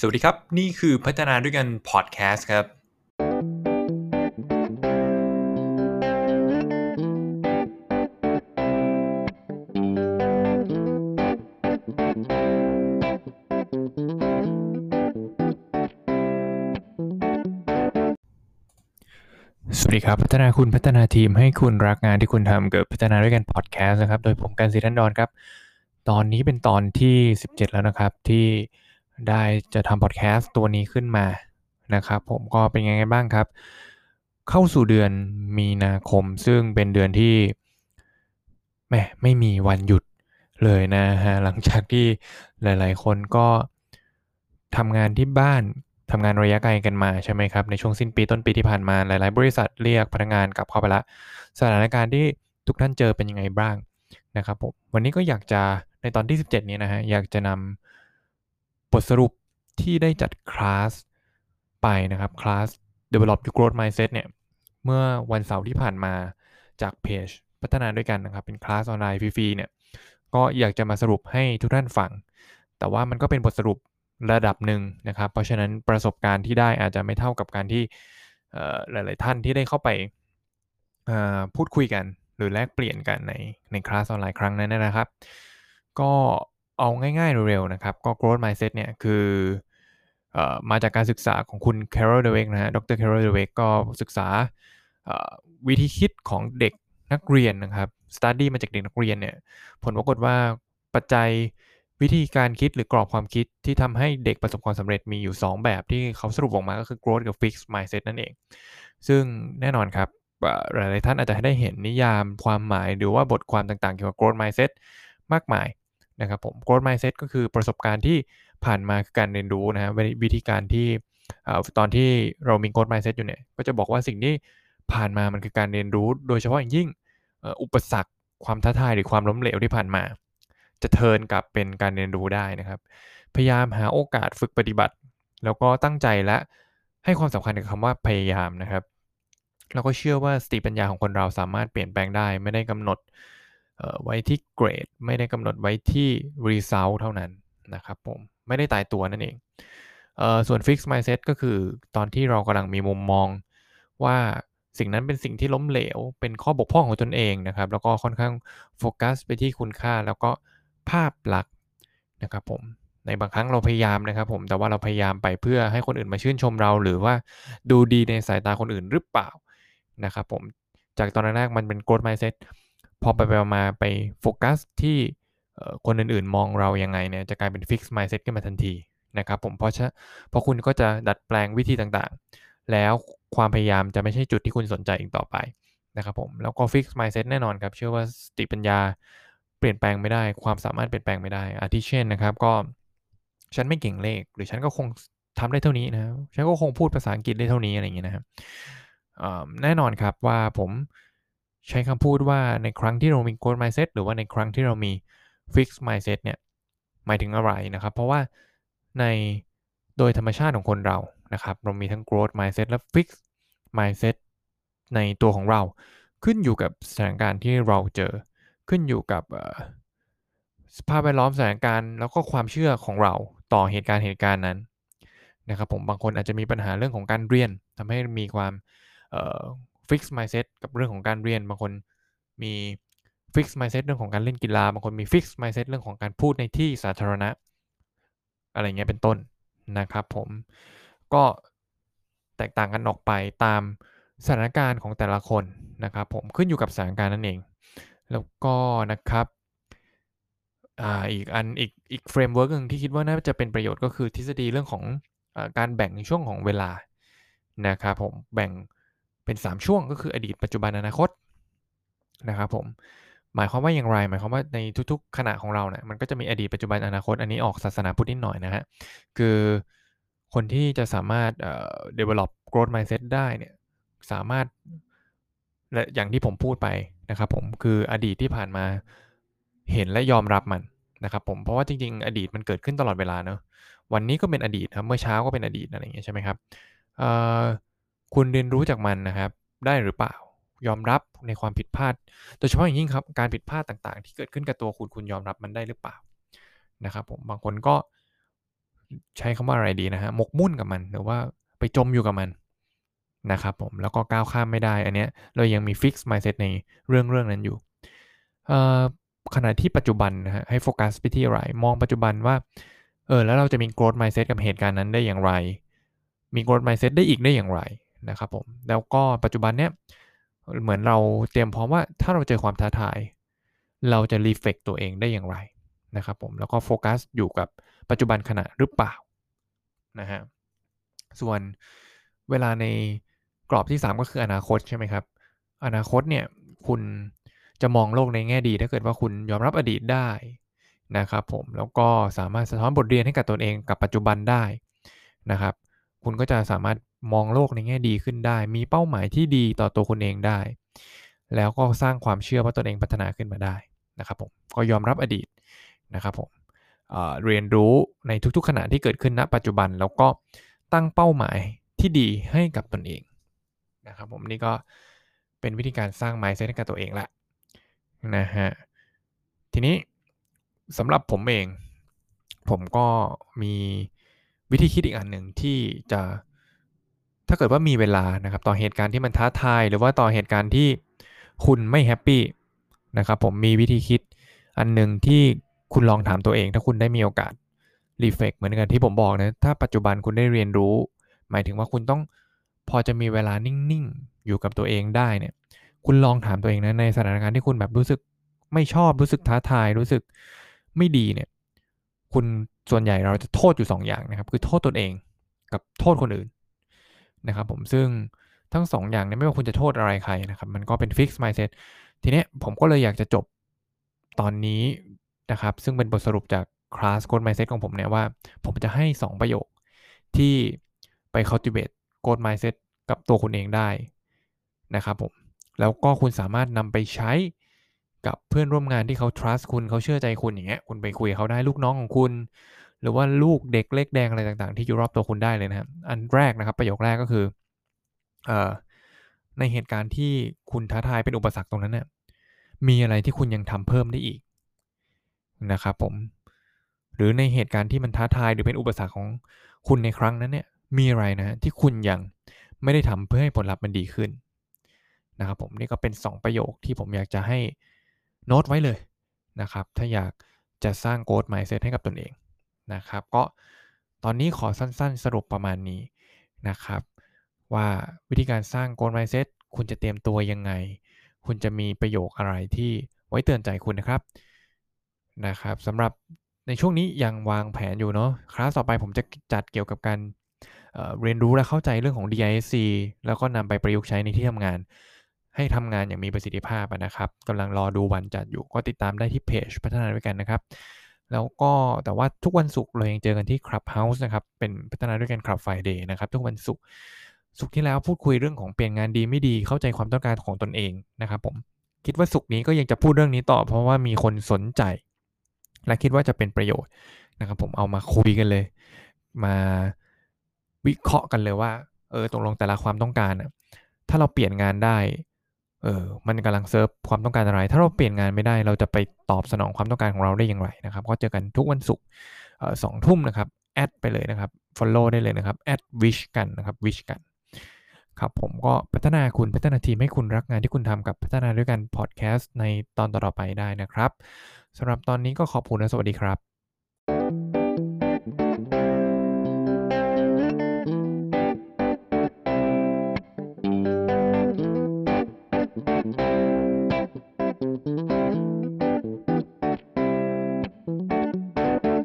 สวัสดีครับนี่คือพัฒนาด้วยกันพอดแคสต์ครับสวัสดีครับพัฒนาคุณพัฒนาทีมให้คุณรักงานที่คุณทำเกิดพัฒนาด้วยกันพอดแคสต์นะครับโดยผมกันศิรันดรครับตอนนี้เป็นตอนที่17แล้วนะครับที่ได้จะทำพอดแคสต์ตัวนี้ขึ้นมานะครับผมก็เป็นยังไงบ้างครับเข้าสู่เดือนมีนาคมซึ่งเป็นเดือนที่ไม่มีวันหยุดเลยนะฮะหลังจากที่หลายๆคนก็ทำงานที่บ้านทำงานระยะไกลกันมาใช่ไหมครับในช่วงสิ้นปีต้นปีที่ผ่านมาหลายๆบริษัทเรียกพนักงานกลับเข้าไปละสถานการณ์ที่ทุกท่านเจอเป็นยังไงบ้างนะครับผมวันนี้ก็อยากจะในตอนที่17นี้นะฮะอยากจะนำบทสรุปที่ได้จัดคลาสไปนะครับคลาส Develop Your Growth Mindset เนี่ยเมื่อวันเสาร์ที่ผ่านมาจากเพจพัฒนาด้วยกันนะครับเป็นคลาสออนไลน์ฟรีๆเนี่ยก็อยากจะมาสรุปให้ทุกท่านฟังแต่ว่ามันก็เป็นบทสรุประดับหนึ่งนะครับเพราะฉะนั้นประสบการณ์ที่ได้อาจจะไม่เท่ากับการที่หลายๆท่านที่ได้เข้าไปพูดคุยกันหรือแลกเปลี่ยนกันในคลาสออนไลน์ครั้งนั้นนะครับก็เอาง่ายๆเร็วๆนะครับก็ growth mindset เนี่ยคือมาจากการศึกษาของคุณ Carol Dweck นะฮะดร Carol Dweck ก็ศึกษาวิธีคิดของเด็กนักเรียนนะครับ study มาจากเด็กนักเรียนเนี่ยผลปรากฏว่าปัจจัยวิธีการคิดหรือกรอบความคิดที่ทำให้เด็กประสบความสำเร็จมีอยู่2แบบที่เขาสรุปออกมาก็คือ growth กับ fixed mindset นั่นเองซึ่งแน่นอนครับหลายๆท่านอาจจะได้เห็นนิยามความหมายหรือว่าบทความต่างๆเกี่ยวกับ growth mindset มากมายนะครับผม growth mindset ก็คือประสบการณ์ที่ผ่านมาคือการเรียนรู้นะฮะวิธีการที่ตอนที่เรามี growth mindset อยู่เนี่ยก็จะบอกว่าสิ่งที่ผ่านมามันคือการเรียนรู้โดยเฉพาะอย่างยิ่งอุปสรรคความท้าทายหรือความล้มเหลวที่ผ่านมาจะเทิร์นกลับเป็นการเรียนรู้ได้นะครับพยายามหาโอกาสฝึกปฏิบัติแล้วก็ตั้งใจและให้ความสำคัญกับคำว่าพยายามนะครับเราก็เชื่อว่าสติปัญญาของคนเราสามารถเปลี่ยนแปลงได้ไม่ได้กำหนดไว้ที่เกรดไม่ได้กำหนดไว้ที่รีซัลท์เท่านั้นนะครับผมไม่ได้ตายตัวนั่นเองส่วน Fixed Mindset ก็คือตอนที่เรากำลังมีมุมมองว่าสิ่งนั้นเป็นสิ่งที่ล้มเหลวเป็นข้อบกพร่องของตนเองนะครับแล้วก็ค่อนข้างโฟกัสไปที่คุณค่าแล้วก็ภาพลักษณ์นะครับผมในบางครั้งเราพยายามนะครับผมแต่ว่าเราพยายามไปเพื่อให้คนอื่นมาชื่นชมเราหรือว่าดูดีในสายตาคนอื่นหรือเปล่านะครับผมจากตอนแรกมันเป็น growth mindset พอไปมาไปโฟกัสที่คนอื่นๆมองเรายังไงเนี่ยจะกลายเป็น fixed mindset ขึ้นมาทันทีนะครับผมเพราะคุณก็จะดัดแปลงวิธีต่างๆแล้วความพยายามจะไม่ใช่จุดที่คุณสนใจอีกต่อไปนะครับผมแล้วก็ fixed mindset แน่นอนครับเชื่อว่าสติปัญญาเปลี่ยนแปลงไม่ได้ความสามารถเปลี่ยนแปลงไม่ได้อาทิเช่นนะครับก็ฉันไม่เก่งเลขหรือฉันก็คงทำได้เท่านี้นะฉันก็คงพูดภาษาอังกฤษได้เท่านี้อะไรอย่างเงี้ยนะครับแน่นอนครับว่าผมใช้คำพูดว่าในครั้งที่เรามี growth mindset หรือว่าในครั้งที่เรามี fixed mindset เนี่ยหมายถึงอะไรนะครับเพราะว่าในโดยธรรมชาติของคนเรานะครับเรามีทั้ง growth mindset และ fixed mindset ในตัวของเราขึ้นอยู่กับสถานการณ์ที่เราเจอขึ้นอยู่กับสภาพแวดล้อมสถานการณ์แล้วก็ความเชื่อของเราต่อเหตุการณ์นั้นนะครับผมบางคนอาจจะมีปัญหาเรื่องของการเรียนทำให้มีความfixed mindset กับเรื่องของการเรียนบางคนมี fixed mindset เรื่องของการเล่นกีฬาบางคนมี fixed mindset เรื่องของการพูดในที่สาธารณะอะไรเงี้ยเป็นต้นนะครับผมก็แตกต่างกันออกไปตามสถานการณ์ของแต่ละคนนะครับผมขึ้นอยู่กับสถานการณ์นั่นเองแล้วก็นะครับอีกเฟรมเวิร์กนึงที่คิดว่าน่าจะเป็นประโยชน์ก็คือทฤษฎีเรื่องของการแบ่งช่วงของเวลานะครับผมแบ่งเป็น3ช่วงก็คืออดีตปัจจุบันอนาคตนะครับผมหมายความว่าอย่างไรหมายความว่าในทุกๆขณะของเราเนี่ยมันก็จะมีอดีตปัจจุบันอนาคตอันนี้ออกศาสนาพุทธนิดหน่อยนะฮะคือคนที่จะสามารถdevelop growth mindset ได้เนี่ยสามารถและอย่างที่ผมพูดไปนะครับผมคืออดีตที่ผ่านมาเห็นและยอมรับมันนะครับผมเพราะว่าจริงๆอดีตมันเกิดขึ้นตลอดเวลาเนอะวันนี้ก็เป็นอดีตครับเมื่อเช้าก็เป็นอดีตอะไรอย่างเงี้ยใช่ไหมครับคุณเรียนรู้จากมันนะครับได้หรือเปล่ายอมรับในความผิดพลาดโดยเฉพาะอย่างยิ่งครับการผิดพลาดต่างๆที่เกิดขึ้นกับตัวคุณยอมรับมันได้หรือเปล่านะครับผมบางคนก็ ใช้คำว่าอะไรดีนะฮะหมกมุ่นกับมันหรือว่าไปจมอยู่กับมันนะครับผมแล้วก็ก้าวข้ามไม่ได้อันเนี้ยเรายังมีฟิกซ์มายด์เซตในเรื่องนั้นอยู่ขณะที่ปัจจุบันนะฮะให้โฟกัสไปที่อะไรมองปัจจุบันว่าแล้วเราจะมี growth mindset กับเหตุการณ์นั้นได้อย่างไรมี growth mindset ได้อีกได้อย่างไรนะครับผมแล้วก็ปัจจุบันเนี้ยเหมือนเราเตรียมพร้อมว่าถ้าเราเจอความท้าทายเราจะ reflect ตัวเองได้อย่างไรนะครับผมแล้วก็โฟกัสอยู่กับปัจจุบันขณะหรือเปล่านะฮะส่วนเวลาในกรอบที่3ก็คืออนาคตใช่ไหมครับอนาคตเนี่ยคุณจะมองโลกในแง่ดีถ้าเกิดว่าคุณยอมรับอดีตได้นะครับผมแล้วก็สามารถสะท้อนบทเรียนให้กับตนเองกับปัจจุบันได้นะครับคุณก็จะสามารถมองโลกในแง่ดีขึ้นได้มีเป้าหมายที่ดีต่อตัวคุณเองได้แล้วก็สร้างความเชื่อว่าตนเองพัฒนาขึ้นมาได้นะครับผมก็ยอมรับอดีตนะครับผมเรียนรู้ในทุกๆขณะที่เกิดขึ้นณปัจจุบันแล้วก็ตั้งเป้าหมายที่ดีให้กับตนเองนะครับผมนี่ก็เป็นวิธีการสร้าง mindset ให้กับตัวเองละนะฮะทีนี้สำหรับผมเองผมก็มีวิธีคิดอีกอันหนึ่งที่จะถ้าเกิดว่ามีเวลานะครับต่อเหตุการณ์ที่มันท้าทายหรือว่าต่อเหตุการณ์ที่คุณไม่แฮปปี้นะครับผมมีวิธีคิดอันหนึ่งที่คุณลองถามตัวเองถ้าคุณได้มีโอกาสรีเฟกเหมือนกันที่ผมบอกนะถ้าปัจจุบันคุณได้เรียนรู้หมายถึงว่าคุณต้องพอจะมีเวลานิ่งๆอยู่กับตัวเองได้เนี่ยคุณลองถามตัวเองนะในสถานการณ์ที่คุณแบบรู้สึกไม่ชอบรู้สึกท้าทายรู้สึกไม่ดีเนี่ยคุณส่วนใหญ่เราจะโทษอยู่2 อย่างนะครับคือโทษตนเองกับโทษคนอื่นนะครับผมซึ่งทั้ง2 อย่างเนี่ยไม่ว่าคุณจะโทษอะไรใครนะครับมันก็เป็นฟิกซ์มายด์เซตทีเนี้ยผมก็เลยอยากจะจบตอนนี้นะครับซึ่งเป็นบทสรุปจากคลาสโกลด์มายด์เซตของผมเนี่ยว่าผมจะให้2 ประโยคที่ไป cultivate โกลด์มายด์เซตกับตัวคุณเองได้นะครับผมแล้วก็คุณสามารถนำไปใช้กับเพื่อนร่วมงานที่เขา trust คุณเขาเชื่อใจคุณอย่างเงี้ยคุณไปคุยเขาได้ลูกน้องของคุณหรือว่าลูกเด็กเล็กแดงอะไรต่างๆที่อยู่รอบตัวคุณได้เลยนะครับอันแรกนะครับประโยคแรกก็คือในเหตุการณ์ที่คุณท้าทายเป็นอุปสรรคตรงนั้นเนี่ยมีอะไรที่คุณยังทำเพิ่มได้อีกนะครับผมหรือในเหตุการณ์ที่มันท้าทายหรือเป็นอุปสรรคของคุณในครั้งนั้นเนี่ยมีอะไรนะที่คุณยังไม่ได้ทำเพื่อให้ผลลัพธ์มันดีขึ้นนะครับผมนี่ก็เป็น2 ประโยคที่ผมอยากจะให้โน้ตไว้เลยนะครับถ้าอยากจะสร้างโกลด์มายด์เซตให้กับตนเองนะครับก็ตอนนี้ขอสั้นๆสรุปประมาณนี้นะครับว่าวิธีการสร้างโกลด์มายด์เซตคุณจะเตรียมตัวยังไงคุณจะมีประโยคอะไรที่ไว้เตือนใจคุณนะครับสำหรับในช่วงนี้ยังวางแผนอยู่เนาะคลาสต่อไปผมจะจัดเกี่ยวกับการเรียนรู้และเข้าใจเรื่องของ DISC แล้วก็นำไปประยุกต์ใช้ในที่ทำงานให้ทำงานอย่างมีประสิทธิภาพนะครับกำลังรอดูวันจัดอยู่ก็ติดตามได้ที่เพจพัฒนาด้วยกันนะครับแล้วก็แต่ว่าทุกวันศุกร์เรายังเจอกันที่ Clubhouse นะครับเป็นพัฒนาด้วยกัน Club Friday นะครับทุกวันศุกร์ที่แล้วพูดคุยเรื่องของเปลี่ยนงานดีไม่ดีเข้าใจความต้องการของตนเองนะครับผมคิดว่าศุกร์นี้ก็ยังจะพูดเรื่องนี้ต่อเพราะว่ามีคนสนใจและคิดว่าจะเป็นประโยชน์นะครับผมเอามาคุยกันเลยมาวิเคราะห์กันเลยว่าตกลงแต่ละความต้องการน่ะถ้าเราเปลี่ยนงานได้มันกำลังเซิร์ฟความต้องการอะไรถ้าเราเปลี่ยนงานไม่ได้เราจะไปตอบสนองความต้องการของเราได้อย่างไรนะครับก็เจอกันทุกวันศุกร์ 20:00 น.นะครับแอดไปเลยนะครับ follow ได้เลยนะครับแอด wish กันนะครับ wish กันครับผมก็พัฒนาคุณพัฒนาทีมให้คุณรักงานที่คุณทำกับพัฒนาด้วยกันพอดแคสต์ในตอนต่อไปได้นะครับสำหรับตอนนี้ก็ขอบคุณและสวัสดีครับ